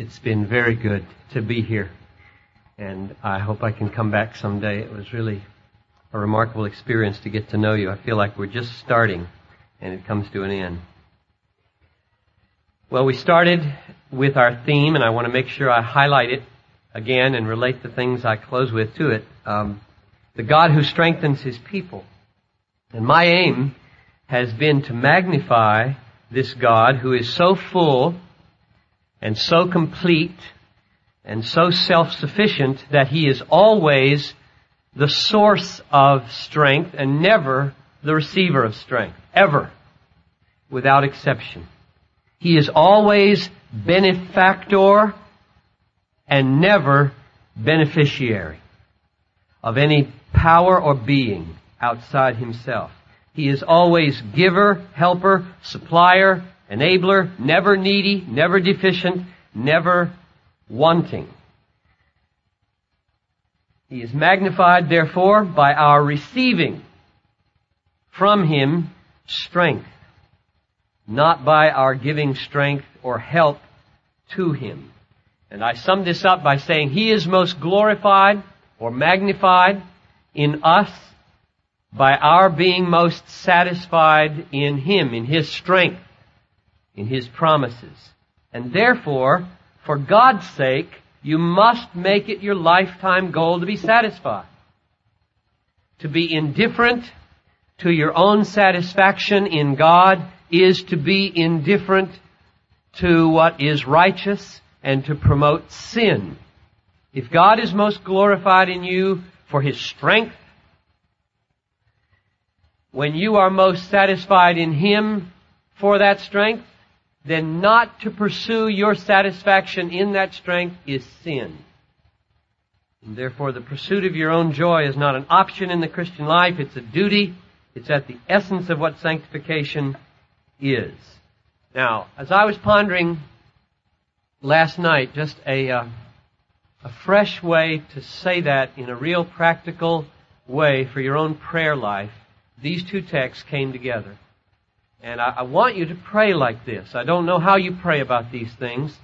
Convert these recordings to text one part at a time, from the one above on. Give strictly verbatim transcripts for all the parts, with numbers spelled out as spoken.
It's been very good to be here, and I hope I can come back someday. It was really a remarkable experience to get to know you. I feel like we're just starting, and it comes to an end. Well, we started with our theme, and I want to make sure I highlight it again and relate the things I close with to it. Um, the God who strengthens His people. And my aim has been to magnify this God who is so full and so complete and so self-sufficient that He is always the source of strength and never the receiver of strength, ever, without exception. He is always benefactor and never beneficiary of any power or being outside Himself. He is always giver, helper, supplier, enabler, never needy, never deficient, never wanting. He is magnified, therefore, by our receiving from Him strength, not by our giving strength or help to Him. And I sum this up by saying He is most glorified or magnified in us by our being most satisfied in Him, in His strength, in His promises. And therefore, for God's sake, you must make it your lifetime goal to be satisfied, to be indifferent to your own satisfaction in God is to be indifferent to what is righteous and to promote sin. If God is most glorified in you for His strength, when you are most satisfied in Him for that strength, then not to pursue your satisfaction in that strength is sin. And therefore, the pursuit of your own joy is not an option in the Christian life. It's a duty. It's at the essence of what sanctification is. Now, as I was pondering last night, just a, uh, a fresh way to say that in a real practical way for your own prayer life, these two texts came together. And I, I want you to pray like this. I don't know how you pray about these things,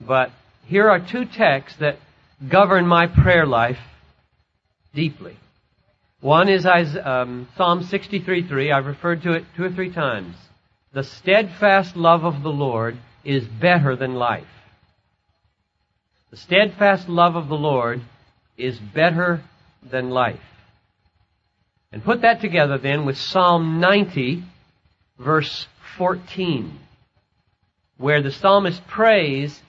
but here are two texts that govern my prayer life deeply. One is um, Psalm sixty-three three. I've referred to it two or three times. The steadfast love of the Lord is better than life. The steadfast love of the Lord is better than life. And put that together then with Psalm ninety, verse fourteen, where the psalmist prays,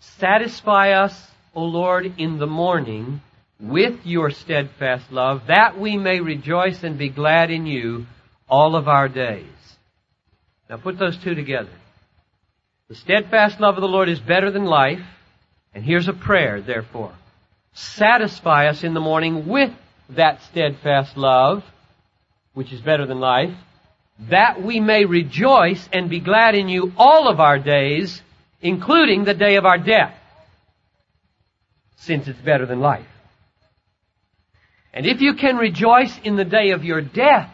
"Satisfy us, O Lord, in the morning with your steadfast love, that we may rejoice and be glad in you all of our days." Now put those two together. The steadfast love of the Lord is better than life. And here's a prayer, therefore. Satisfy us in the morning with that steadfast love, which is better than life, that we may rejoice and be glad in you all of our days, including the day of our death, since it's better than life. And if you can rejoice in the day of your death,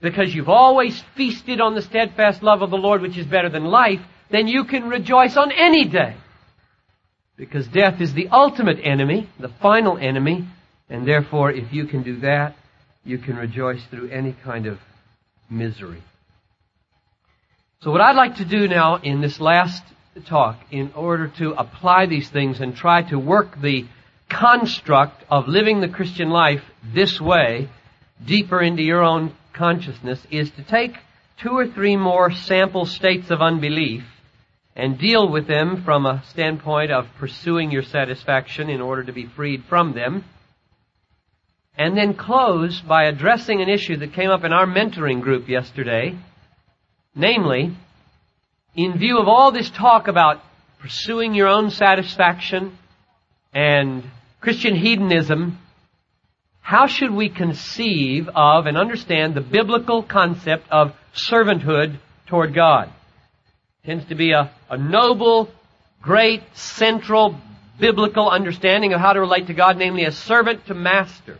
because you've always feasted on the steadfast love of the Lord, which is better than life, then you can rejoice on any day, because death is the ultimate enemy, the final enemy. And therefore, if you can do that, you can rejoice through any kind of misery. So what I'd like to do now in this last talk, in order to apply these things and try to work the construct of living the Christian life this way deeper into your own consciousness, is to take two or three more sample states of unbelief and deal with them from a standpoint of pursuing your satisfaction in order to be freed from them. And then close by addressing an issue that came up in our mentoring group yesterday. Namely, in view of all this talk about pursuing your own satisfaction and Christian hedonism, how should we conceive of and understand the biblical concept of servanthood toward God? It tends to be a, a noble, great, central, biblical understanding of how to relate to God, namely as servant to master,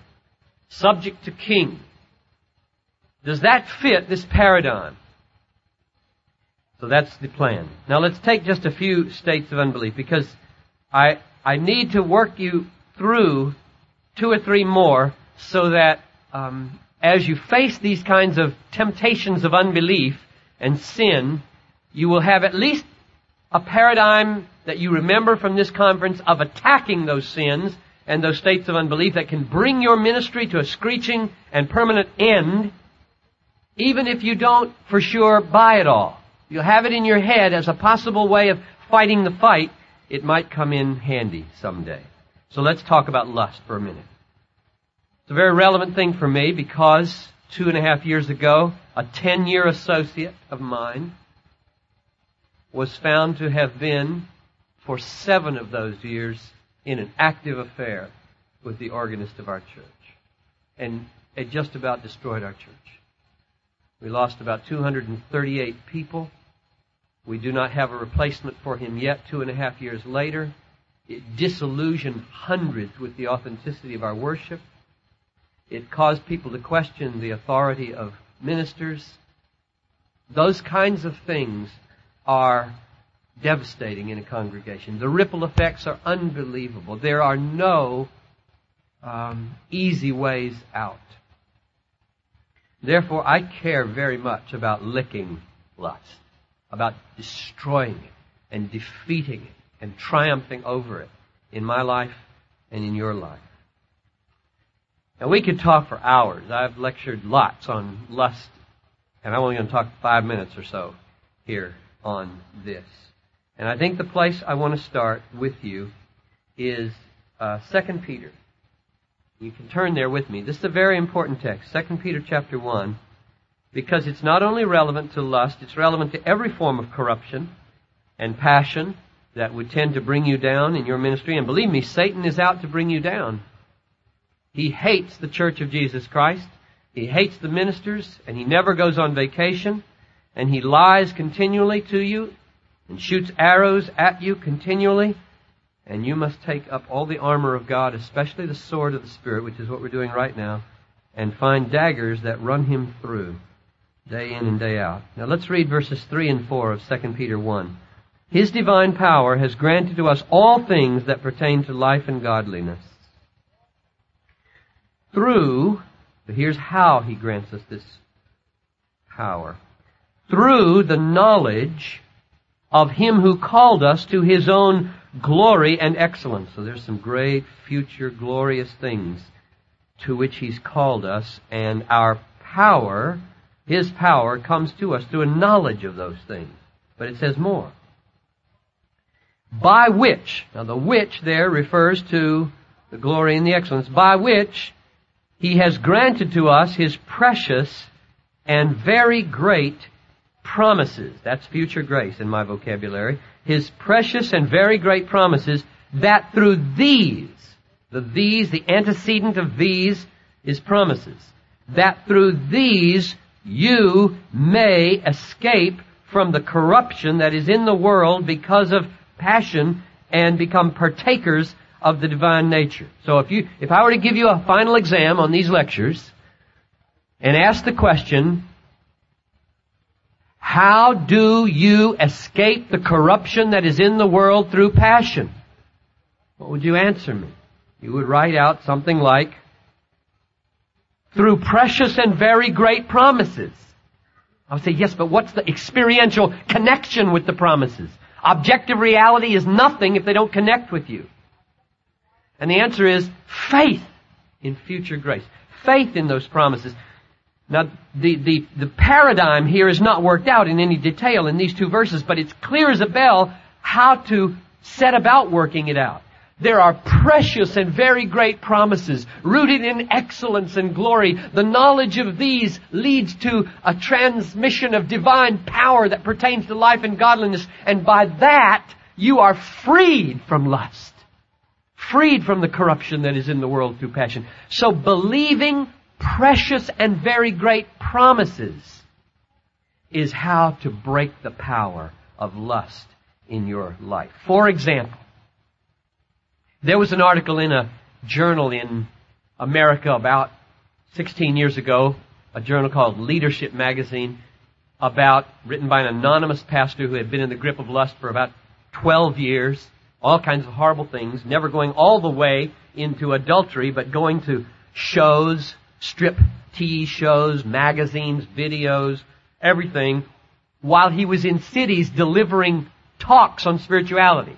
subject to king. Does that fit this paradigm? So that's the plan. Now let's take just a few states of unbelief, because I I need to work you through two or three more so that um, as you face these kinds of temptations of unbelief and sin, you will have at least a paradigm that you remember from this conference of attacking those sins and those states of unbelief that can bring your ministry to a screeching and permanent end, even if you don't for sure buy it all. You'll have it in your head as a possible way of fighting the fight. It might come in handy someday. So let's talk about lust for a minute. It's a very relevant thing for me because two and a half years ago, a ten-year associate of mine was found to have been, for seven of those years, in an active affair with the organist of our church. And it just about destroyed our church. We lost about two hundred thirty-eight people. We do not have a replacement for him yet, two and a half years later. It disillusioned hundreds with the authenticity of our worship. It caused people to question the authority of ministers. Those kinds of things are devastating in a congregation. The ripple effects are unbelievable. There are no um, easy ways out. Therefore, I care very much about licking lust, about destroying it and defeating it and triumphing over it in my life and in your life. Now, we could talk for hours. I've lectured lots on lust, and I'm only going to talk five minutes or so here on this. And I think the place I want to start with you is uh, Second Peter. You can turn there with me. This is a very important text, Second Peter chapter one, because it's not only relevant to lust, it's relevant to every form of corruption and passion that would tend to bring you down in your ministry. And believe me, Satan is out to bring you down. He hates the Church of Jesus Christ. He hates the ministers, and he never goes on vacation. And he lies continually to you and shoots arrows at you continually. And you must take up all the armor of God, especially the sword of the Spirit, which is what we're doing right now, and find daggers that run him through day in and day out. Now let's read verses three and four of Second Peter one. His divine power has granted to us all things that pertain to life and godliness. Through, but here's how he grants us this power. Through the knowledge of him who called us to his own glory and excellence. So there's some great future glorious things to which he's called us, and our power, his power, comes to us through a knowledge of those things. But it says more. By which, now the which there refers to the glory and the excellence, by which he has granted to us his precious and very great promises. That's future grace in my vocabulary. His precious and very great promises, that through these, the these, the antecedent of these is promises, that through these you may escape from the corruption that is in the world because of passion and become partakers of the divine nature. So if you, if I were to give you a final exam on these lectures and ask the question, how do you escape the corruption that is in the world through passion? What would you answer me? You would write out something like, through precious and very great promises. I would say, yes, but what's the experiential connection with the promises? Objective reality is nothing if they don't connect with you. And the answer is faith in future grace. Faith in those promises. Now, the, the, the paradigm here is not worked out in any detail in these two verses, but it's clear as a bell how to set about working it out. There are precious and very great promises rooted in excellence and glory. The knowledge of these leads to a transmission of divine power that pertains to life and godliness. And by that, you are freed from lust, freed from the corruption that is in the world through passion. So believing precious and very great promises is how to break the power of lust in your life. For example, there was an article in a journal in America about sixteen years ago, a journal called Leadership Magazine, about, written by an anonymous pastor who had been in the grip of lust for about twelve years, all kinds of horrible things, never going all the way into adultery, but going to shows, strip T V shows, magazines, videos, everything, while he was in cities delivering talks on spirituality.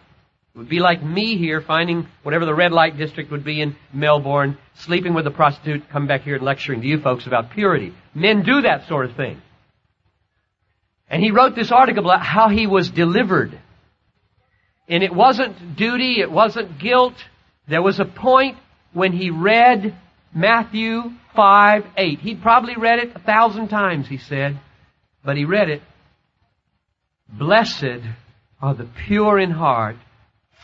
It would be like me here finding whatever the red light district would be in Melbourne, sleeping with a prostitute, coming back here and lecturing to you folks about purity. Men do that sort of thing. And he wrote this article about how he was delivered. And it wasn't duty, it wasn't guilt. There was a point when he read Matthew five eight. He'd probably read it a thousand times, he said, but he read it. Blessed are the pure in heart,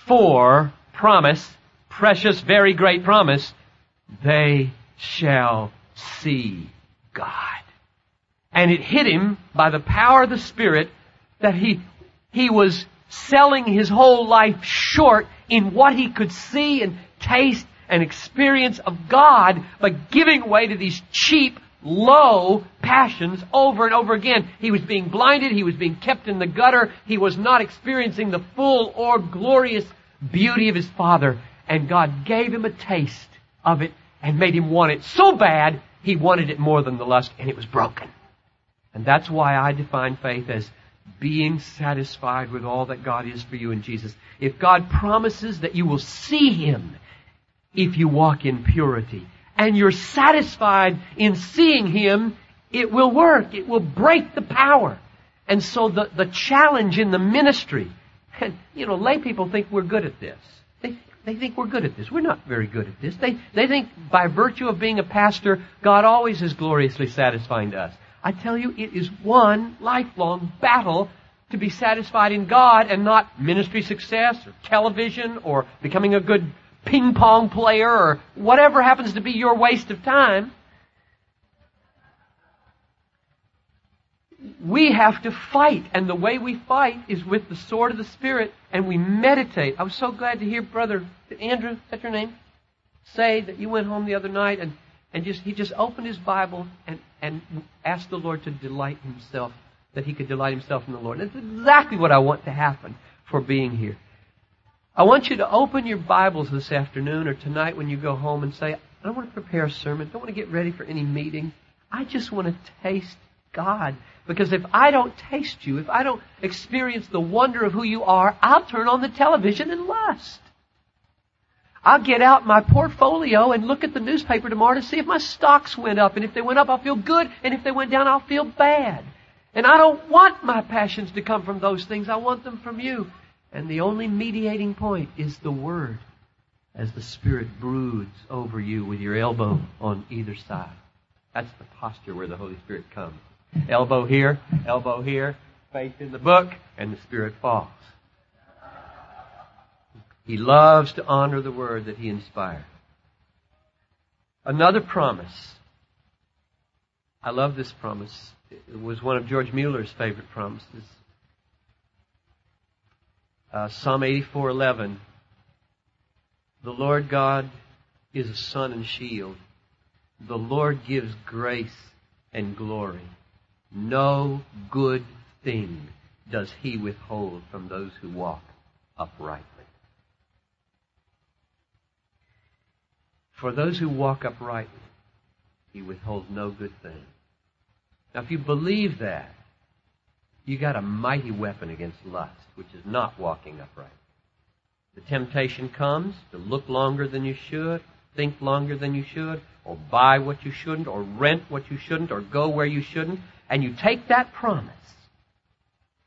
for promise, precious, very great promise, they shall see God. And it hit him by the power of the Spirit that he he was selling his whole life short in what he could see and taste and experience of God, but giving way to these cheap, low passions over and over again. He was being blinded. He was being kept in the gutter. He was not experiencing the full or glorious beauty of his Father. And God gave him a taste of it and made him want it so bad, he wanted it more than the lust, and it was broken. And that's why I define faith as being satisfied with all that God is for you in Jesus. If God promises that you will see Him if you walk in purity, and you're satisfied in seeing Him, it will work. It will break the power. And so the, the challenge in the ministry, and, you know, lay people think we're good at this. They, they think we're good at this. We're not very good at this. They, they think by virtue of being a pastor, God always is gloriously satisfying to us. I tell you, it is one lifelong battle to be satisfied in God and not ministry success or television or becoming a good ping pong player or whatever happens to be your waste of time. We have to fight, and the way we fight is with the sword of the Spirit, and we meditate. I was so glad to hear Brother Andrew, is that your name, say that you went home the other night and And just he just opened his Bible and, and asked the Lord to delight himself, that he could delight himself in the Lord. That's exactly what I want to happen for being here. I want you to open your Bibles this afternoon or tonight when you go home and say, I don't want to prepare a sermon. I don't want to get ready for any meeting. I just want to taste God. Because if I don't taste you, if I don't experience the wonder of who you are, I'll turn on the television and lust. I'll get out my portfolio and look at the newspaper tomorrow to see if my stocks went up. And if they went up, I'll feel good. And if they went down, I'll feel bad. And I don't want my passions to come from those things. I want them from you. And the only mediating point is the Word as the Spirit broods over you with your elbow on either side. That's the posture where the Holy Spirit comes. Elbow here, elbow here, faith in the book, and the Spirit falls. He loves to honor the Word that He inspired. Another promise. I love this promise. It was one of George Mueller's favorite promises. Uh, Psalm eighty-four eleven. The Lord God is a sun and shield. The Lord gives grace and glory. No good thing does He withhold from those who walk uprightly. For those who walk uprightly, He withholds no good thing. Now, if you believe that, you got a mighty weapon against lust, which is not walking upright. The temptation comes to look longer than you should, think longer than you should, or buy what you shouldn't, or rent what you shouldn't, or go where you shouldn't. And you take that promise,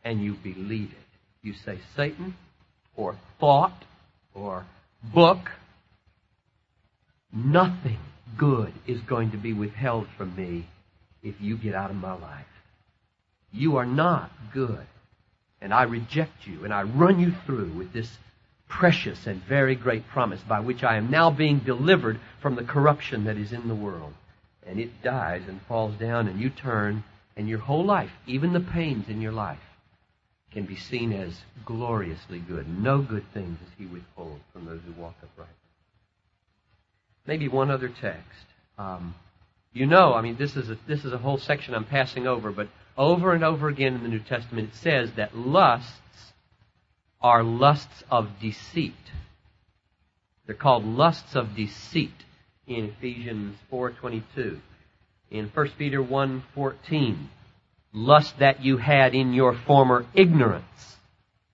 and you believe it. You say, Satan, or thought, or book, nothing good is going to be withheld from me if you get out of my life. You are not good, and I reject you, and I run you through with this precious and very great promise by which I am now being delivered from the corruption that is in the world. And it dies and falls down, and you turn, and your whole life, even the pains in your life, can be seen as gloriously good. No good thing does He withhold from those who walk upright. Maybe one other text. Um, you know, I mean, this is a, this is a whole section I'm passing over, but Over and over again in the New Testament, it says that lusts are lusts of deceit. They're called lusts of deceit in Ephesians four twenty-two. In First Peter one fourteen, lust that you had in your former ignorance.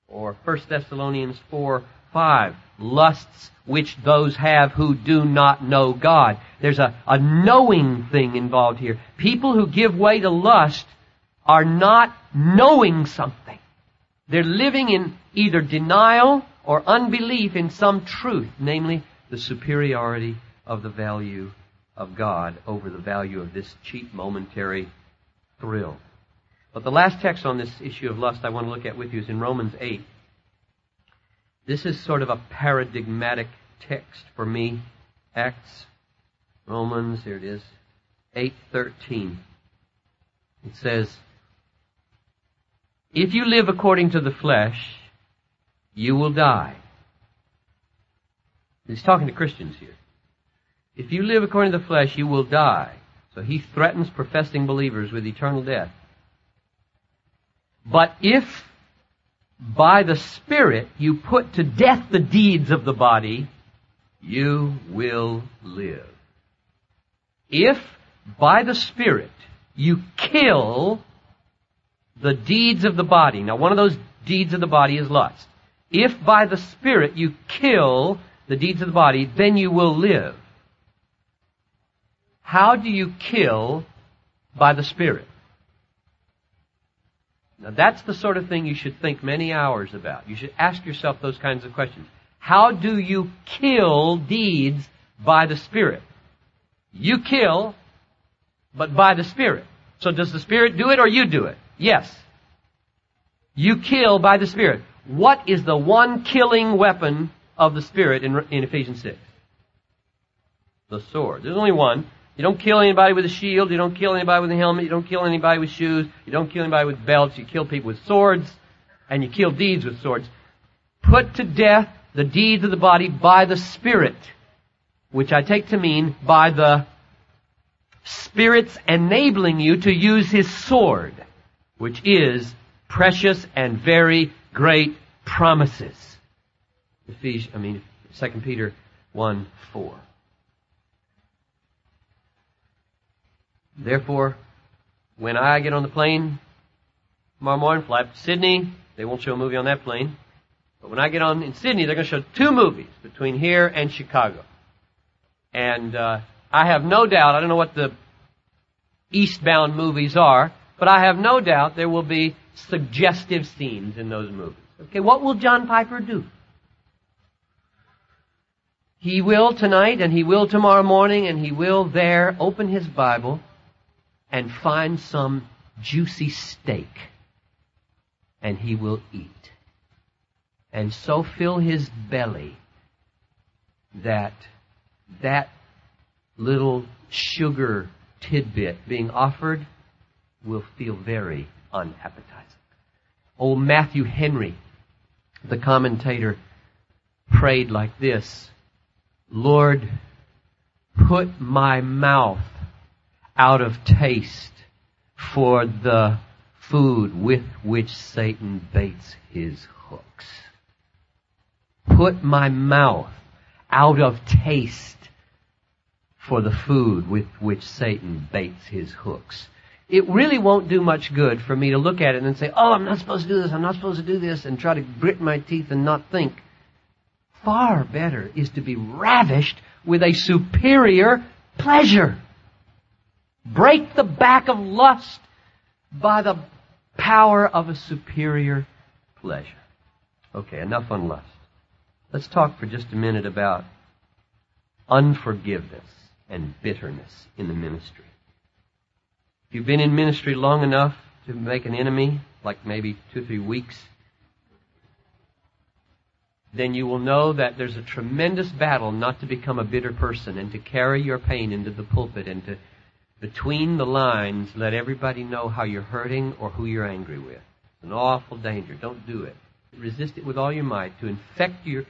Or First Thessalonians four five, lusts which those have who do not know God. There's a, a knowing thing involved here. People who give way to lust are not knowing something. They're living in either denial or unbelief in some truth, namely the superiority of the value of God over the value of this cheap momentary thrill. But the last text on this issue of lust I want to look at with you is in Romans eight. This is sort of a paradigmatic text for me. Acts, Romans, there it is, eight thirteen. It says, if you live according to the flesh, you will die. He's talking to Christians here. If you live according to the flesh, you will die. So he threatens professing believers with eternal death. But if by the Spirit you put to death the deeds of the body, you will live. If by the Spirit you kill the deeds of the body. Now, one of those deeds of the body is lust. If by the Spirit you kill the deeds of the body, then you will live. How do you kill by the Spirit? Now, that's the sort of thing you should think many hours about. You should ask yourself those kinds of questions. How do you kill deeds by the Spirit? You kill, but by the Spirit. So does the Spirit do it or you do it? Yes. You kill by the Spirit. What is the one killing weapon of the Spirit in, in Ephesians six? The sword. There's only one. You don't kill anybody with a shield. You don't kill anybody with a helmet. You don't kill anybody with shoes. You don't kill anybody with belts. You kill people with swords. And you kill deeds with swords. Put to death the deeds of the body by the Spirit, which I take to mean by the Spirit's enabling you to use His sword, which is precious and very great promises. Ephesians, I mean, Second Peter one four. Therefore, when I get on the plane tomorrow morning, fly up to Sydney, they won't show a movie on that plane. But when I get on in Sydney, they're going to show two movies between here and Chicago. And uh I have no doubt, I don't know what the eastbound movies are, but I have no doubt there will be suggestive scenes in those movies. Okay, what will John Piper do? He will tonight, and he will tomorrow morning, and he will there open his Bible and find some juicy steak, and he will eat, and so fill his belly that that little sugar tidbit being offered will feel very unappetizing. Old Matthew Henry, the commentator, prayed like this: Lord, put my mouth out of taste for the food with which Satan baits his hooks. Put my mouth out of taste for the food with which Satan baits his hooks. It really won't do much good for me to look at it and say, oh, I'm not supposed to do this, I'm not supposed to do this, and try to grit my teeth and not think. Far better is to be ravished with a superior pleasure. Break the back of lust by the power of a superior pleasure. Okay, enough on lust. Let's talk for just a minute about unforgiveness and bitterness in the ministry. If you've been in ministry long enough to make an enemy, like maybe two, three weeks, then you will know that there's a tremendous battle not to become a bitter person and to carry your pain into the pulpit and to, between the lines, let everybody know how you're hurting or who you're angry with. It's an awful danger. Don't do it. Resist it with all your might to infect your...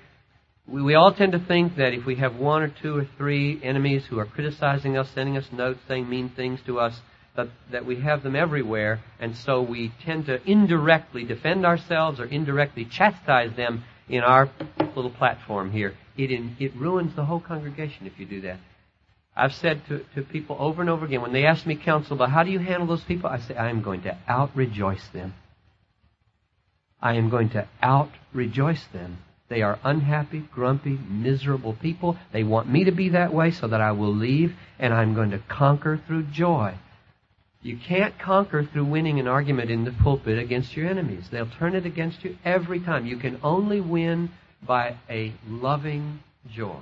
We, we all tend to think that if we have one or two or three enemies who are criticizing us, sending us notes, saying mean things to us, but that we have them everywhere, and so we tend to indirectly defend ourselves or indirectly chastise them in our little platform here. It in, it ruins the whole congregation if you do that. I've said to, to people over and over again, when they ask me counsel about how do you handle those people, I say, I am going to out-rejoice them. I am going to out-rejoice them. They are unhappy, grumpy, miserable people. They want me to be that way so that I will leave, and I'm going to conquer through joy. You can't conquer through winning an argument in the pulpit against your enemies. They'll turn it against you every time. You can only win by a loving joy.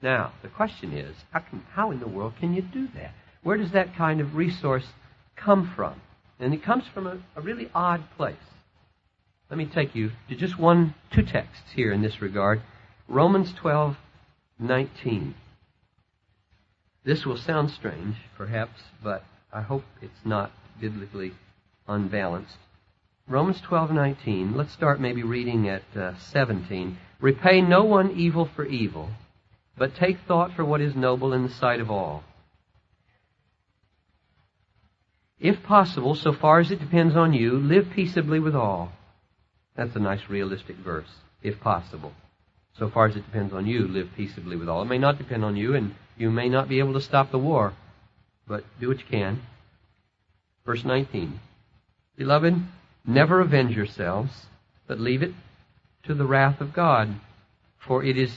Now, the question is, how, can, how in the world can you do that? Where does that kind of resource come from? And it comes from a, a really odd place. Let me take you to just one, two texts here in this regard. Romans twelve nineteen. This will sound strange, perhaps, but I hope it's not biblically unbalanced. Romans twelve nineteen. Let's start maybe reading at uh, seventeen. Repay no one evil for evil, but take thought for what is noble in the sight of all. If possible, so far as it depends on you, live peaceably with all. That's a nice realistic verse, if possible. So far as it depends on you, live peaceably with all. It may not depend on you, and you may not be able to stop the war, but do what you can. Verse nineteen. Beloved, never avenge yourselves, but leave it to the wrath of God. For it is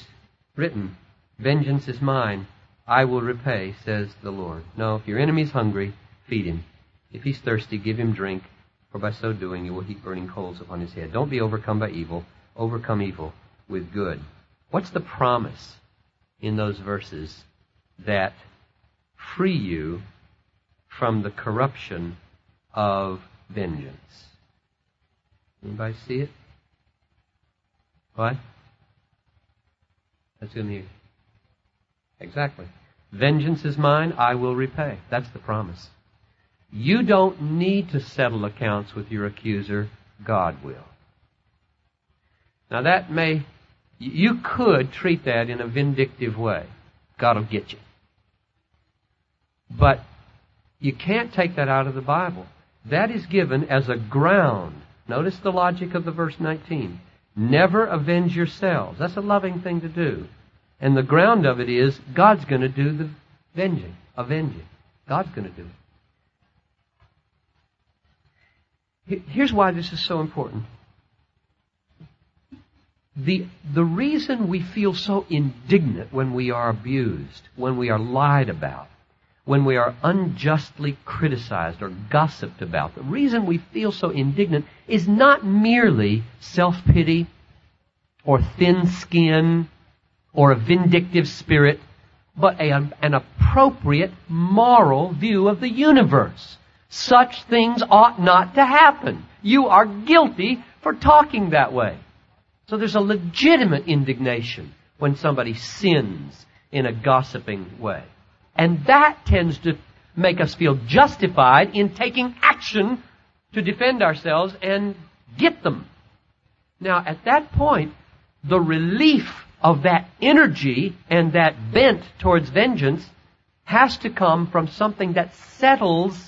written, vengeance is mine, I will repay, says the Lord. No, if your enemy is hungry, feed him. If he's thirsty, give him drink. For by so doing, you will heap burning coals upon his head. Don't be overcome by evil. Overcome evil with good. What's the promise in those verses that free you from the corruption of vengeance? Anybody see it? What? That's in here. Exactly. Vengeance is mine, I will repay. That's the promise. You don't need to settle accounts with your accuser. God will. Now that may, you could treat that in a vindictive way. God will get you. But you can't take that out of the Bible. That is given as a ground. Notice the logic of the verse nineteen. Never avenge yourselves. That's a loving thing to do. And the ground of it is God's going to do the avenging. avenging. God's going to do it. Here's why this is so important. The, the reason we feel so indignant when we are abused, when we are lied about, when we are unjustly criticized or gossiped about, the reason we feel so indignant is not merely self-pity or thin skin or a vindictive spirit, but a, an appropriate moral view of the universe. Such things ought not to happen. You are guilty for talking that way. So there's a legitimate indignation when somebody sins in a gossiping way. And that tends to make us feel justified in taking action to defend ourselves and get them. Now, at that point, the relief of that energy and that bent towards vengeance has to come from something that settles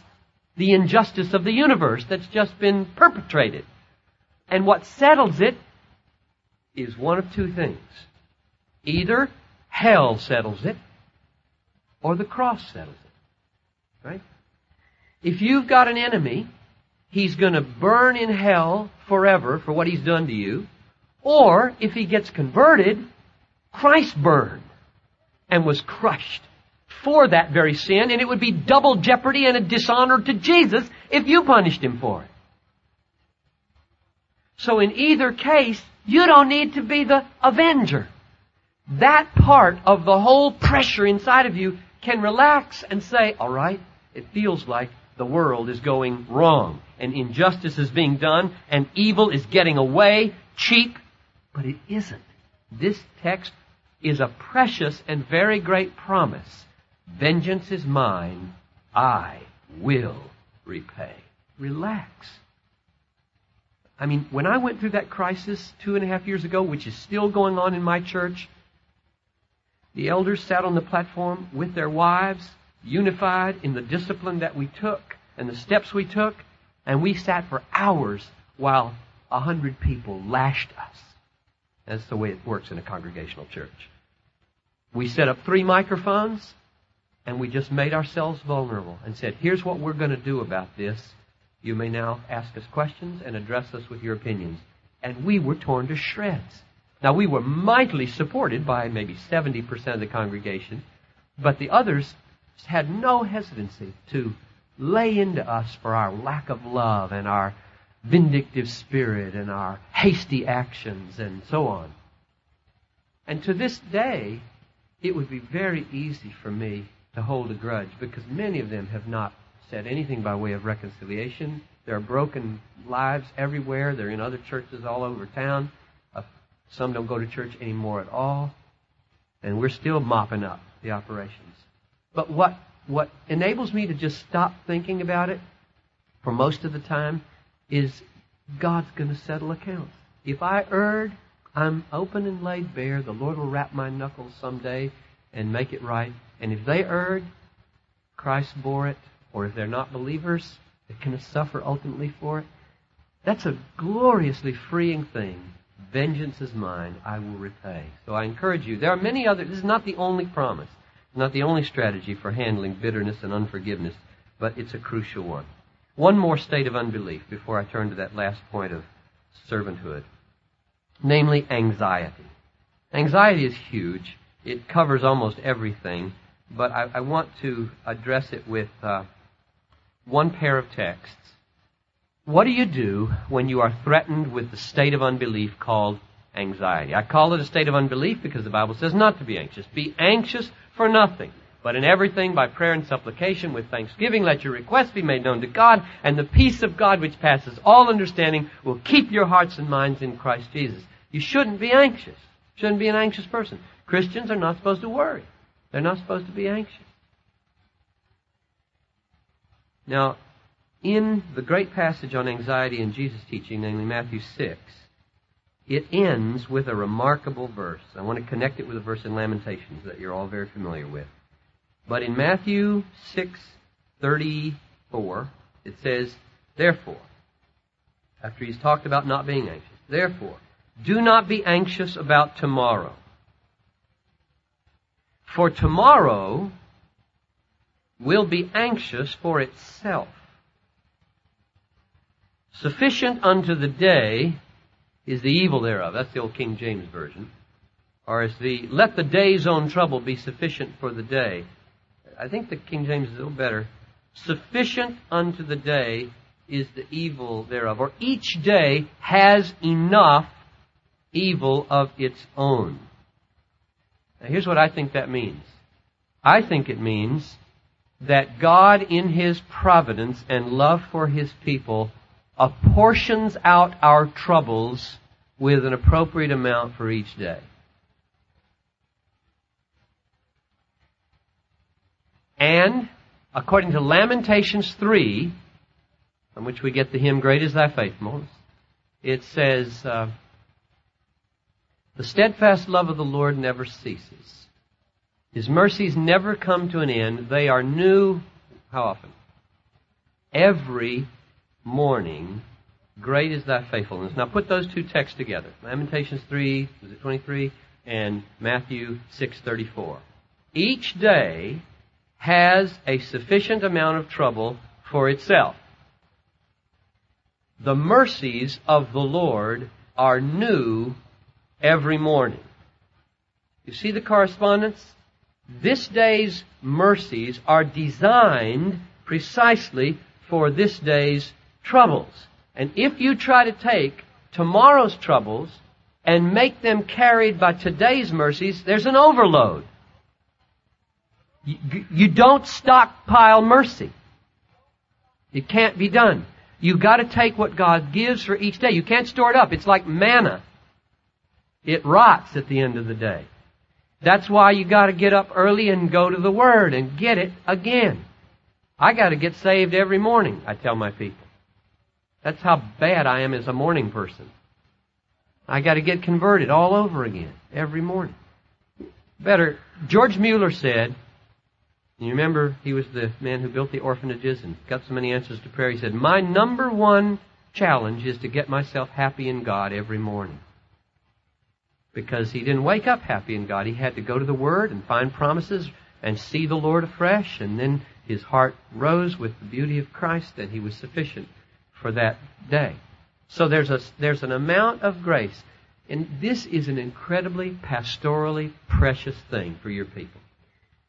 the injustice of the universe that's just been perpetrated. And what settles it is one of two things. Either hell settles it, or the cross settles it. Right? If you've got an enemy, he's going to burn in hell forever for what he's done to you. Or, if he gets converted, Christ burned and was crushed for that very sin, and it would be double jeopardy and a dishonor to Jesus if you punished him for it. So in either case, you don't need to be the avenger. That part of the whole pressure inside of you can relax and say, all right, it feels like the world is going wrong, and injustice is being done, and evil is getting away cheap, but it isn't. This text is a precious and very great promise. Vengeance is mine, I will repay. Relax. I mean, when I went through that crisis two and a half years ago, which is still going on in my church, the elders sat on the platform with their wives, unified in the discipline that we took, and the steps we took, and we sat for hours while a hundred people lashed us. That's the way it works in a congregational church. We set up three microphones, and we just made ourselves vulnerable and said, here's what we're going to do about this. You may now ask us questions and address us with your opinions. And we were torn to shreds. Now, we were mightily supported by maybe seventy percent of the congregation, but the others had no hesitancy to lay into us for our lack of love and our vindictive spirit and our hasty actions and so on. And to this day, it would be very easy for me to hold a grudge because many of them have not said anything by way of reconciliation. There are broken lives everywhere. They're in other churches all over town. Uh, some don't go to church anymore at all. And we're still mopping up the operations. But what, what enables me to just stop thinking about it for most of the time is God's going to settle accounts. If I erred, I'm open and laid bare. The Lord will wrap my knuckles someday and make it right. And if they erred, Christ bore it. Or if they're not believers, they're going to suffer ultimately for it. That's a gloriously freeing thing. Vengeance is mine, I will repay. So I encourage you. There are many other. This is not the only promise. It's not the only strategy for handling bitterness and unforgiveness, but it's a crucial one. One more state of unbelief before I turn to that last point of servanthood, namely anxiety. Anxiety is huge. It covers almost everything, but I, I want to address it with uh, one pair of texts. What do you do when you are threatened with the state of unbelief called anxiety? I call it a state of unbelief because the Bible says not to be anxious. Be anxious for nothing, but in everything by prayer and supplication with thanksgiving let your requests be made known to God, and the peace of God which passes all understanding will keep your hearts and minds in Christ Jesus. You shouldn't be anxious. Shouldn't be an anxious person. Christians are not supposed to worry. They're not supposed to be anxious. Now, in the great passage on anxiety in Jesus' teaching, namely Matthew six, it ends with a remarkable verse. I want to connect it with a verse in Lamentations that you're all very familiar with. But in Matthew six thirty-four, it says, therefore, after he's talked about not being anxious, therefore, do not be anxious about tomorrow. For tomorrow will be anxious for itself. Sufficient unto the day is the evil thereof. That's the old King James Version. Or it's the, let the day's own trouble be sufficient for the day. I think the King James is a little better. Sufficient unto the day is the evil thereof. Or each day has enough evil of its own. Now, here's what I think that means. I think it means that God, in His providence and love for His people, apportions out our troubles with an appropriate amount for each day. And, according to Lamentations three, from which we get the hymn, Great is Thy Faithfulness, it says, Uh, the steadfast love of the Lord never ceases. His mercies never come to an end. They are new, how often? Every morning. Great is thy faithfulness. Now put those two texts together. Lamentations three, was it twenty-three? And Matthew six thirty-four. Each day has a sufficient amount of trouble for itself. The mercies of the Lord are new every morning. You see the correspondence? This day's mercies are designed precisely for this day's troubles. And if you try to take tomorrow's troubles and make them carried by today's mercies, there's an overload. You, you don't stockpile mercy. It can't be done. You've got to take what God gives for each day. You can't store it up. It's like manna. It rots at the end of the day. That's why you got to get up early and go to the Word and get it again. I got to get saved every morning, I tell my people. That's how bad I am as a morning person. I got to get converted all over again every morning. Better, George Mueller said, You remember, he was the man who built the orphanages and got so many answers to prayer. He said, my number one challenge is to get myself happy in God every morning. Because he didn't wake up happy in God. He had to go to the Word and find promises and see the Lord afresh. And then his heart rose with the beauty of Christ, and he was sufficient for that day. So there's a, there's an amount of grace. And this is an incredibly pastorally precious thing for your people.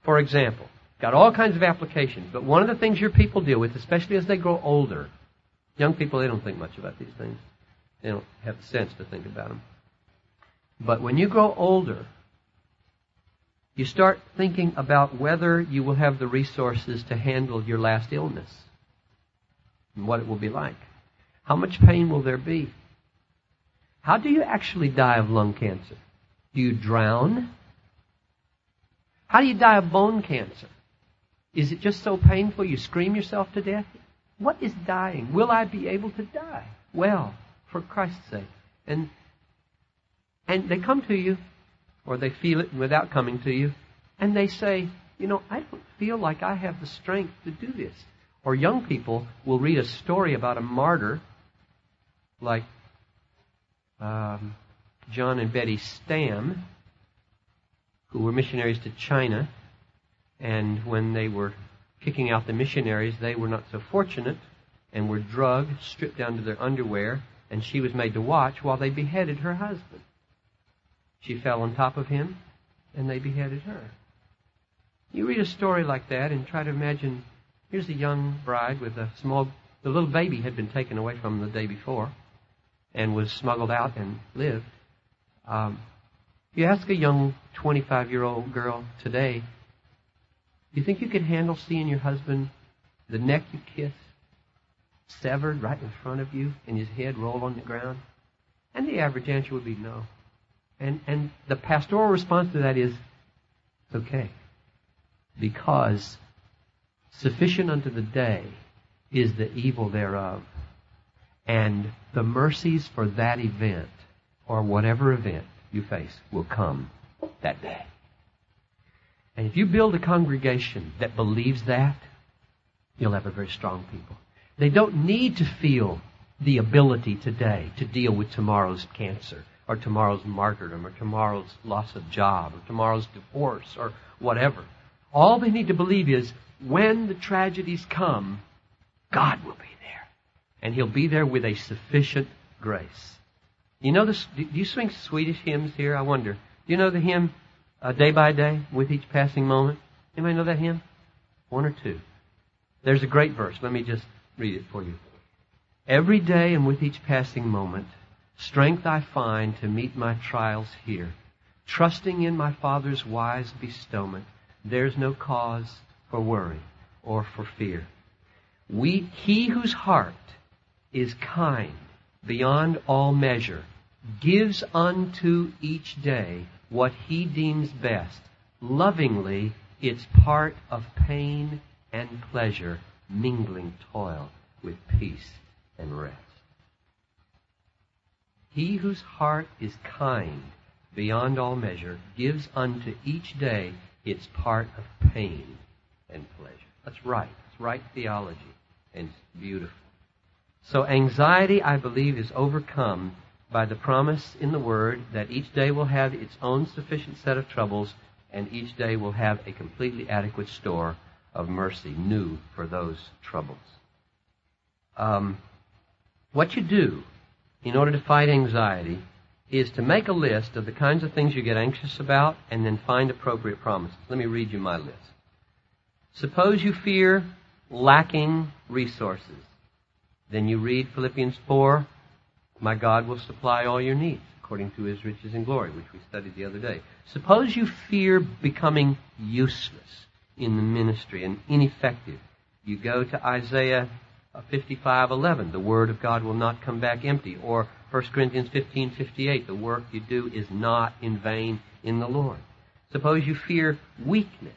For example, got all kinds of applications, but one of the things your people deal with, especially as they grow older, young people, they don't think much about these things. They don't have the sense to think about them. But when you grow older, you start thinking about whether you will have the resources to handle your last illness and what it will be like. How much pain will there be? How do you actually die of lung cancer? Do you drown? How do you die of bone cancer? Is it just so painful you scream yourself to death? What is dying? Will I be able to die? Well, for Christ's sake. And and they come to you, or they feel it without coming to you, and they say, you know, I don't feel like I have the strength to do this. Or young people will read a story about a martyr, like um, John and Betty Stamm, who were missionaries to China, and when they were kicking out the missionaries, they were not so fortunate and were drugged, stripped down to their underwear, and she was made to watch while they beheaded her husband. She fell on top of him, and they beheaded her. You read a story like that and try to imagine, here's a young bride with a small, the little baby had been taken away from them the day before and was smuggled out and lived. Um, you ask a young twenty-five-year-old girl today, do you think you could handle seeing your husband, the neck you kissed, severed right in front of you, and his head rolled on the ground? And the average answer would be no. And and the pastoral response to that is, it's okay. Because sufficient unto the day is the evil thereof. And the mercies for that event, or whatever event you face, will come that day. And if you build a congregation that believes that, you'll have a very strong people. They don't need to feel the ability today to deal with tomorrow's cancer, or tomorrow's martyrdom, or tomorrow's loss of job, or tomorrow's divorce, or whatever. All they need to believe is, when the tragedies come, God will be there. And He'll be there with a sufficient grace. You know this, do you sing Swedish hymns here? I wonder. Do you know the hymn, uh, Day by Day, With Each Passing Moment? Anybody know that hymn? One or two. There's a great verse. Let me just read it for you. Every day and with each passing moment, strength I find to meet my trials here. Trusting in my Father's wise bestowment, there's no cause for worry or for fear. We, he whose heart is kind beyond all measure, gives unto each day what he deems best. Lovingly, it's part of pain and pleasure, mingling toil with peace and rest. He whose heart is kind beyond all measure gives unto each day its part of pain and pleasure. That's right. That's right theology. And it's beautiful. So anxiety, I believe, is overcome by the promise in the Word that each day will have its own sufficient set of troubles, and each day will have a completely adequate store of mercy new for those troubles. Um, what you do in order to fight anxiety is to make a list of the kinds of things you get anxious about and then find appropriate promises. Let me read you my list. Suppose you fear lacking resources. Then you read Philippians four, my God will supply all your needs according to His riches and glory, which we studied the other day. Suppose you fear becoming useless in the ministry and ineffective. You go to Isaiah fifty-five eleven, the word of God will not come back empty, or First Corinthians fifteen fifty-eight, the work you do is not in vain in the Lord. Suppose you fear weakness.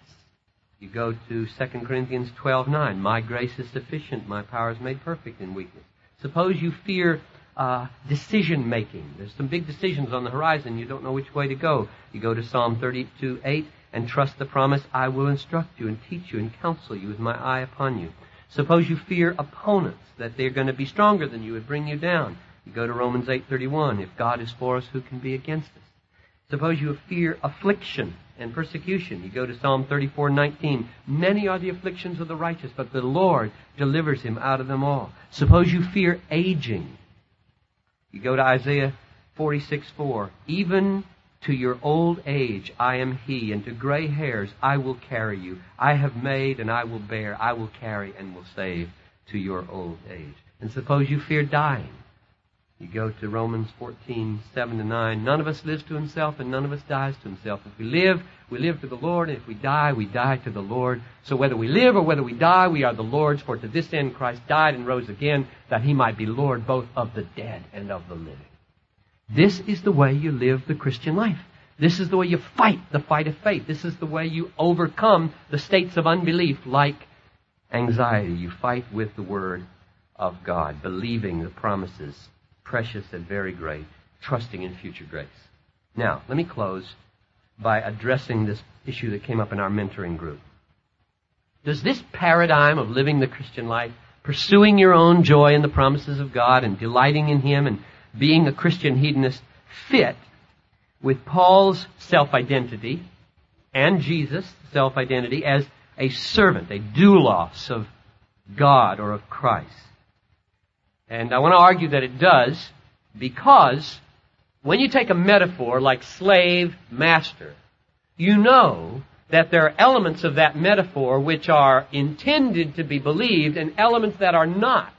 You go to Second Corinthians twelve nine, my grace is sufficient, my power is made perfect in weakness. Suppose you fear uh, decision making. There's some big decisions on the horizon, you don't know which way to go. You go to Psalm thirty-two eight. and trust the promise, I will instruct you and teach you and counsel you with my eye upon you. Suppose you fear opponents, that they're going to be stronger than you and bring you down. You go to Romans eight thirty-one, if God is for us, who can be against us? Suppose you fear affliction and persecution. You go to Psalm thirty-four nineteen. Many are the afflictions of the righteous, but the Lord delivers him out of them all. Suppose you fear aging. You go to Isaiah forty-six four. Even to your old age I am he, and to gray hairs I will carry you. I have made and I will bear, I will carry and will save to your old age. And suppose you fear dying. You go to Romans fourteen seven to nine. None of us lives to himself and none of us dies to himself. If we live, we live to the Lord, and if we die, we die to the Lord. So whether we live or whether we die, we are the Lord's, for to this end Christ died and rose again, that he might be Lord both of the dead and of the living. This is the way you live the Christian life. This is the way you fight the fight of faith. This is the way you overcome the states of unbelief like anxiety. You fight with the Word of God, believing the promises, precious and very great, trusting in future grace. Now, let me close by addressing this issue that came up in our mentoring group. Does this paradigm of living the Christian life, pursuing your own joy in the promises of God and delighting in Him and being a Christian hedonist, fit with Paul's self-identity and Jesus' self-identity as a servant, a doulos of God or of Christ? And I want to argue that it does, because when you take a metaphor like slave, master, you know that there are elements of that metaphor which are intended to be believed and elements that are not.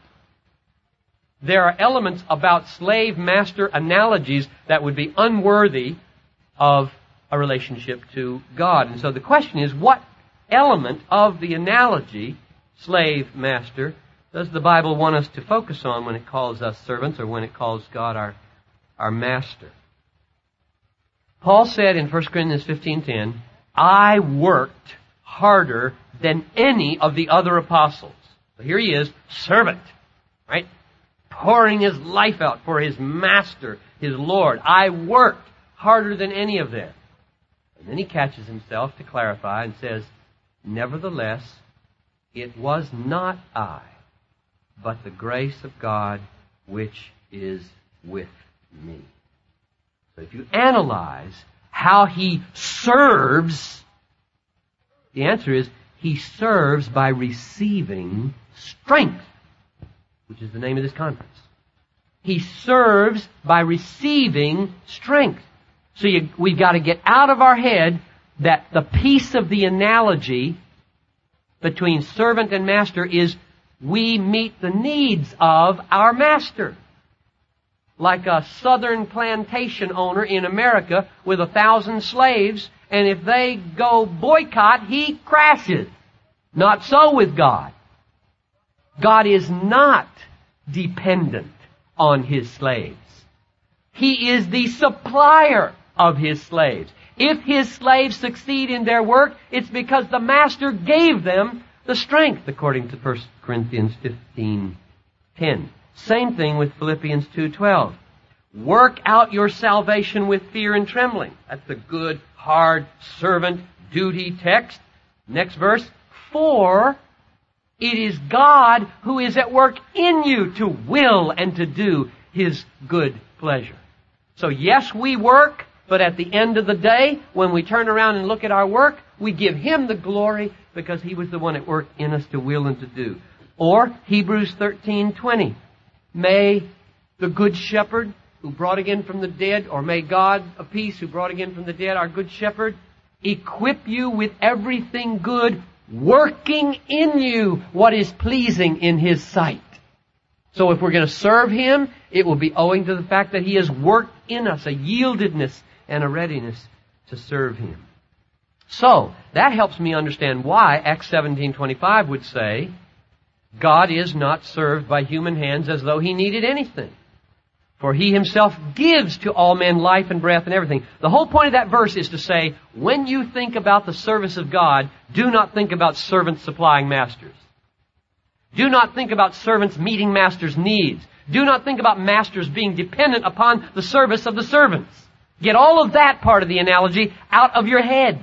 There are elements about slave-master analogies that would be unworthy of a relationship to God. And so the question is, what element of the analogy, slave-master, does the Bible want us to focus on when it calls us servants or when it calls God our, our master? Paul said in First Corinthians fifteen ten, I worked harder than any of the other apostles. So here he is, servant, right? Pouring his life out for his master, his Lord. I worked harder than any of them. And then he catches himself to clarify and says, nevertheless, it was not I, but the grace of God which is with me. So if you analyze how he serves, the answer is he serves by receiving strength, which is the name of this conference. He serves by receiving strength. So you, we've got to get out of our head that the piece of the analogy between servant and master is we meet the needs of our master. Like a southern plantation owner in America with a thousand slaves, and if they go boycott, he crashes. Not so with God. God is not dependent on his slaves. He is the supplier of his slaves. If his slaves succeed in their work, it's because the master gave them the strength, according to First Corinthians fifteen ten. Same thing with Philippians two twelve. Work out your salvation with fear and trembling. That's the good, hard, servant, duty text. Next verse. For it is God who is at work in you to will and to do his good pleasure. So yes, we work, but at the end of the day, when we turn around and look at our work, we give him the glory, because he was the one at work in us to will and to do. Or Hebrews thirteen twenty. May the good shepherd who brought again from the dead, or may God of peace who brought again from the dead, our good shepherd, equip you with everything good, working in you what is pleasing in his sight. So if we're going to serve him, it will be owing to the fact that he has worked in us a yieldedness and a readiness to serve him. So, that helps me understand why Acts seventeen twenty-five would say, God is not served by human hands as though he needed anything. For he himself gives to all men life and breath and everything. The whole point of that verse is to say, when you think about the service of God, do not think about servants supplying masters. Do not think about servants meeting masters' needs. Do not think about masters being dependent upon the service of the servants. Get all of that part of the analogy out of your head.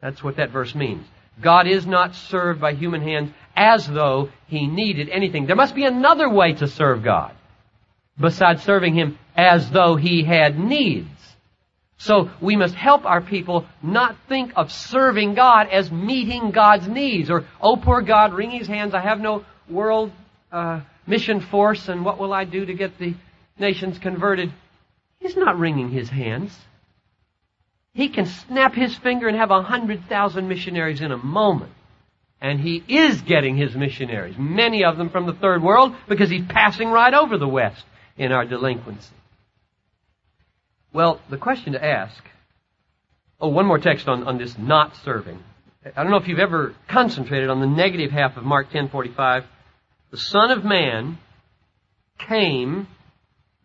That's what that verse means. God is not served by human hands as though he needed anything. There must be another way to serve God besides serving him as though he had needs. So we must help our people not think of serving God as meeting God's needs, or, oh, poor God, wringing his hands, I have no world uh, mission force, and what will I do to get the nations converted? He's not wringing his hands. He can snap his finger and have a hundred thousand missionaries in a moment. And he is getting his missionaries, many of them from the third world, because he's passing right over the West in our delinquency. Well, the question to ask, oh, one more text on, on this not serving. I don't know if you've ever concentrated on the negative half of Mark ten forty-five. The Son of Man came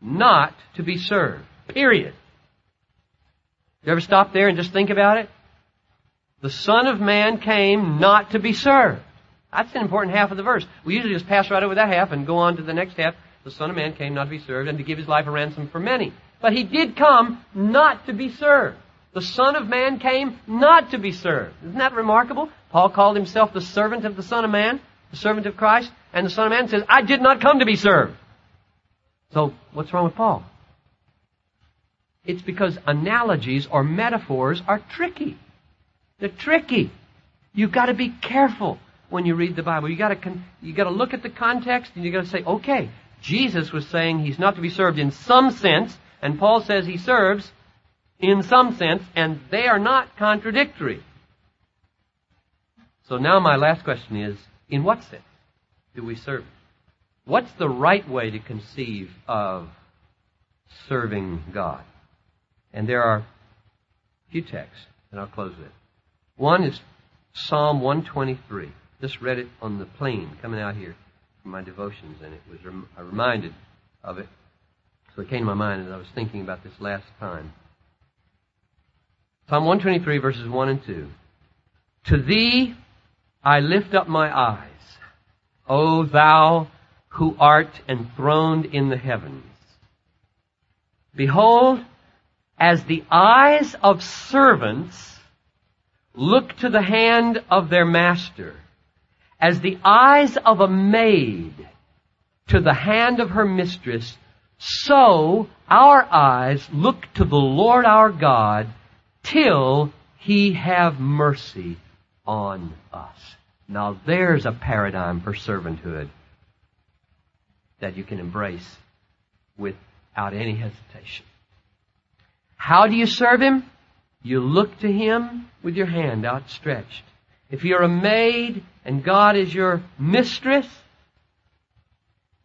not to be served, period. You ever stop there and just think about it? The Son of Man came not to be served. That's an important half of the verse. We usually just pass right over that half and go on to the next half. The Son of Man came not to be served and to give his life a ransom for many. But he did come not to be served. The Son of Man came not to be served. Isn't that remarkable? Paul called himself the servant of the Son of Man, the servant of Christ. And the Son of Man says, I did not come to be served. So what's wrong with Paul? It's because analogies or metaphors are tricky. They're tricky. You've got to be careful when you read the Bible. You've got to con- you got to look at the context, and you've got to say, okay, Jesus was saying he's not to be served in some sense, and Paul says he serves in some sense, and they are not contradictory. So now my last question is, in what sense do we serve? What's the right way to conceive of serving God? And there are a few texts, and I'll close with. One is Psalm one twenty-three. Just read it on the plane coming out here from my devotions, and it was rem- I reminded of it. So it came to my mind as I was thinking about this last time. Psalm one twenty-three, verses one and two. To thee I lift up my eyes, O thou who art enthroned in the heavens. Behold, as the eyes of servants look to the hand of their master, as the eyes of a maid to the hand of her mistress, so our eyes look to the Lord our God till he have mercy on us. Now there's a paradigm for servanthood that you can embrace without any hesitation. How do you serve him? You look to him with your hand outstretched. If you're a maid and God is your mistress,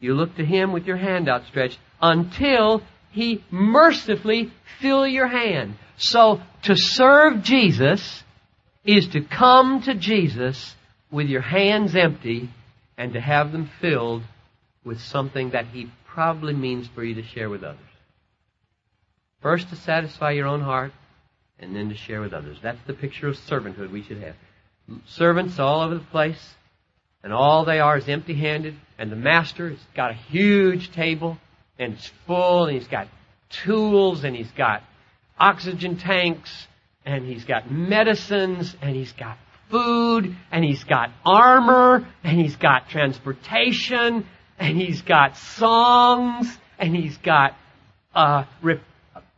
you look to him with your hand outstretched until he mercifully fill your hand. So to serve Jesus is to come to Jesus with your hands empty and to have them filled with something that he probably means for you to share with others. First to satisfy your own heart, and then to share with others. That's the picture of servanthood we should have. Servants all over the place, and all they are is empty-handed, and the master has got a huge table, and it's full, and he's got tools, and he's got oxygen tanks, and he's got medicines, and he's got food, and he's got armor, and he's got transportation, and he's got songs, and he's got uh rep-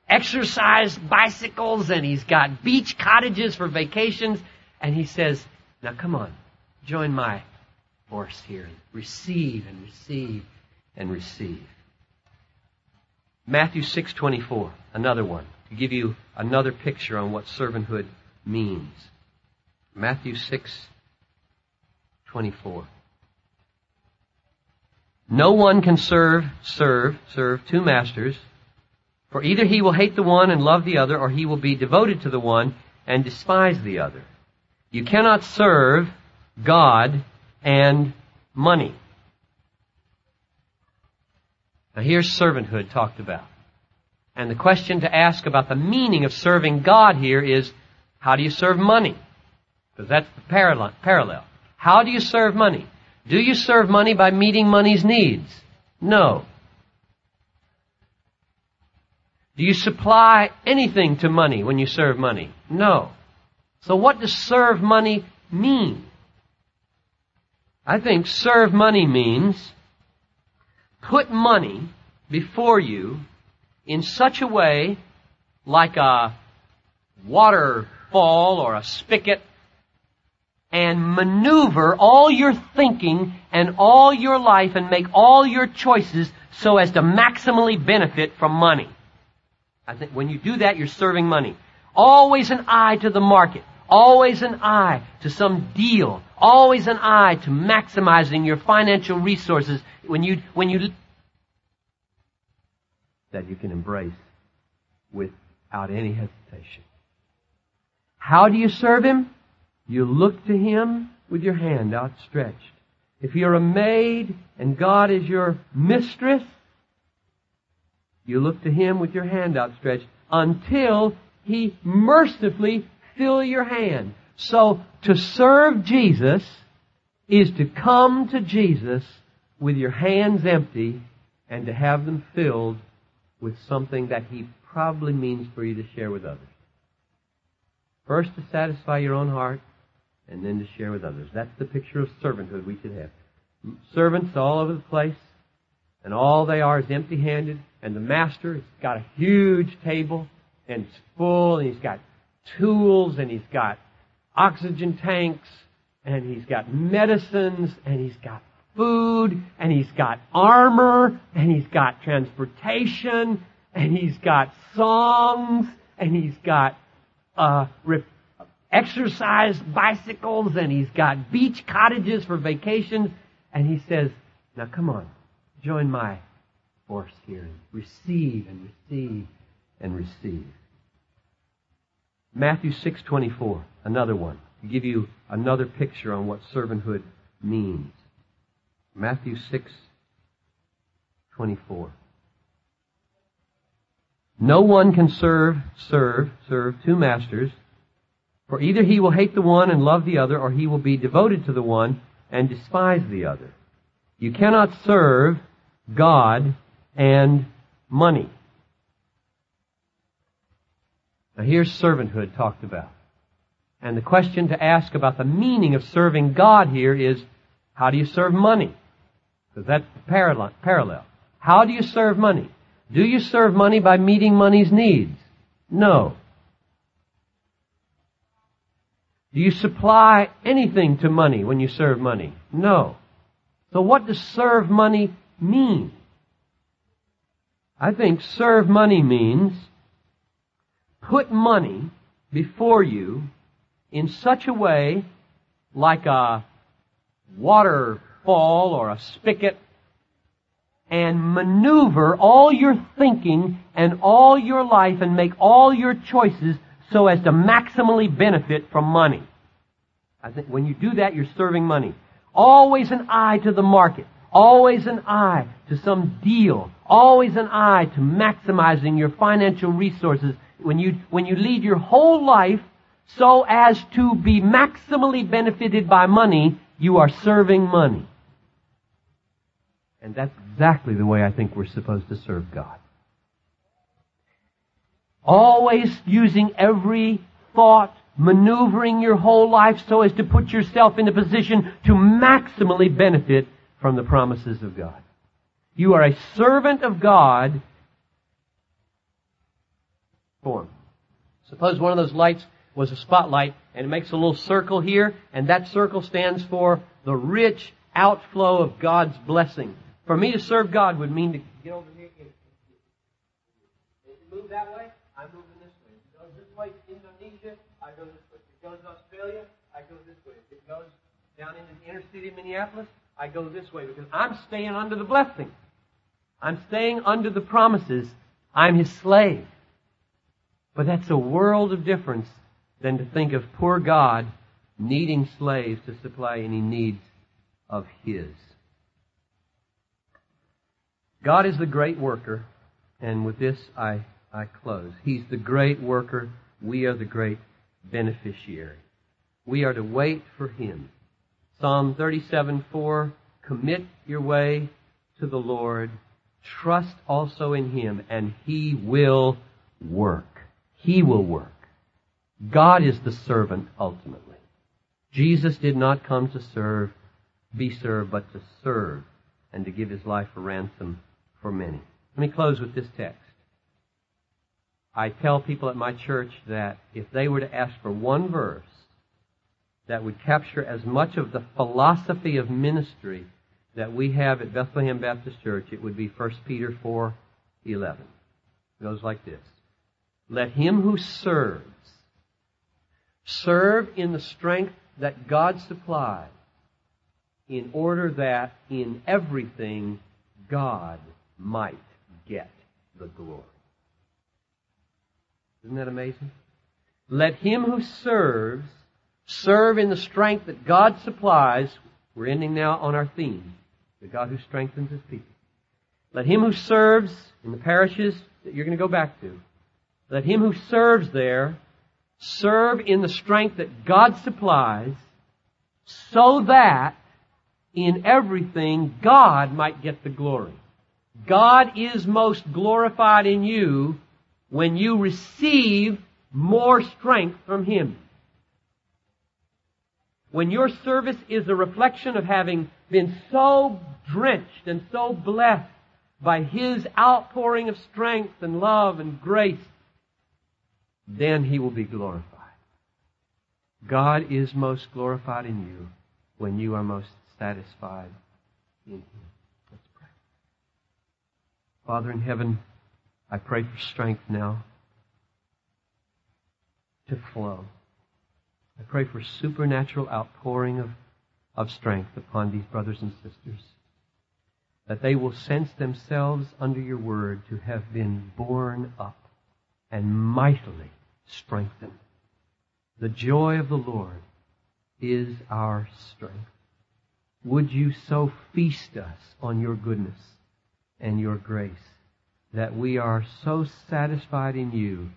exercise bicycles, and he's got beach cottages for vacations. And he says, now come on, join my force here. Receive and receive and receive. Matthew six twenty-four, another one, to give you another picture on what servanthood means. Matthew six twenty-four. No one can serve, serve, serve two masters, for either he will hate the one and love the other, or he will be devoted to the one and despise the other. You cannot serve God and money. Now here's servanthood talked about. And the question to ask about the meaning of serving God here is, how do you serve money? Because that's the parallel. How do you serve money? Do you serve money by meeting money's needs? No. Do you supply anything to money when you serve money? No. So what does serve money mean? I think serve money means put money before you in such a way like a waterfall or a spigot, and maneuver all your thinking and all your life and make all your choices so as to maximally benefit from money. I think when you do that, you're serving money. Always an eye to the market. Always an eye to some deal. Always an eye to maximizing your financial resources when you, when you, that you can embrace without any hesitation. How do you serve Him? You look to Him with your hand outstretched. If you're a maid and God is your mistress, you look to Him with your hand outstretched until He mercifully fills your hand. So to serve Jesus is to come to Jesus with your hands empty and to have them filled with something that He probably means for you to share with others. First to satisfy your own heart, and then to share with others. That's the picture of servanthood we should have. Servants all over the place, and all they are is empty-handed, and the master has got a huge table, and it's full, and he's got tools, and he's got oxygen tanks, and he's got medicines, and he's got food, and he's got armor, and he's got transportation, and he's got songs, and he's got uh rep- exercise bicycles, and he's got beach cottages for vacations, and he says, now come on, join my force here, and receive, and receive, and receive. Matthew six twenty-four, another one, to give you another picture on what servanthood means. Matthew six twenty-four. No one can serve, serve, serve two masters, for either he will hate the one and love the other, or he will be devoted to the one and despise the other. You cannot serve God and money. Now here's servanthood talked about. And the question to ask about the meaning of serving God here is, how do you serve money? Because that's the parallel. How do you serve money? Do you serve money by meeting money's needs? No. Do you supply anything to money when you serve money? No. So what does serve money mean? I think serve money means put money before you in such a way like a waterfall or a spigot, and maneuver all your thinking and all your life and make all your choices so as to maximally benefit from money. I think when you do that, you're serving money. Always an eye to the market. Always an eye to some deal. Always an eye to maximizing your financial resources when you, when you lead your whole life so as to be maximally benefited by money, you are serving money. And that's exactly the way I think we're supposed to serve God. Always using every thought, maneuvering your whole life so as to put yourself in a position to maximally benefit from the promises of God. You are a servant of God. Form. Suppose one of those lights was a spotlight, and it makes a little circle here, and that circle stands for the rich outflow of God's blessing. For me to serve God would mean to get over here and move that way. I'm moving this way. If it goes this way to Indonesia, I go this way. If it goes to Australia, I go this way. If it goes down into the inner city of Minneapolis, I go this way, because I'm staying under the blessing. I'm staying under the promises. I'm His slave. But that's a world of difference than to think of poor God needing slaves to supply any needs of His. God is the great worker, and with this I I close. He's the great worker. We are the great beneficiary. We are to wait for Him. Psalm thirty-seven four, commit your way to the Lord. Trust also in Him, and He will work. He will work. God is the servant ultimately. Jesus did not come to serve, be served, but to serve and to give his life a ransom for many. Let me close with this text. I tell people at my church that if they were to ask for one verse that would capture as much of the philosophy of ministry that we have at Bethlehem Baptist Church, it would be First Peter four eleven. It goes like this. Let him who serves, serve in the strength that God supplies, in order that in everything God might get the glory. Isn't that amazing? Let him who serves, serve in the strength that God supplies. We're ending now on our theme, the God who strengthens his people. Let him who serves in the parishes that you're going to go back to, let him who serves there, serve in the strength that God supplies, so that in everything God might get the glory. God is most glorified in you when you receive more strength from him. When your service is a reflection of having been so drenched and so blessed by his outpouring of strength and love and grace, then he will be glorified. God is most glorified in you when you are most satisfied in him. Let's pray. Father in heaven, I pray for strength now to flow. I pray for supernatural outpouring of, of strength upon these brothers and sisters, that they will sense themselves under your word to have been born up and mightily strengthened. The joy of the Lord is our strength. Would you so feast us on your goodness and your grace that we are so satisfied in you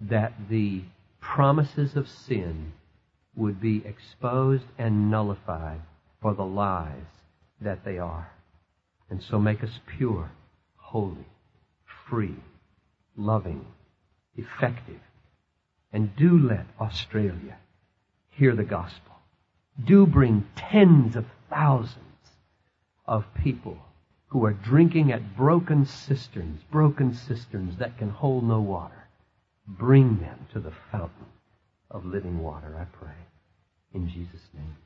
that the promises of sin would be exposed and nullified for the lies that they are. And so make us pure, holy, free, loving, effective. And do let Australia hear the gospel. Do bring tens of thousands of people who are drinking at broken cisterns, broken cisterns that can hold no water. Bring them to the fountain of living water, I pray, in Jesus' name.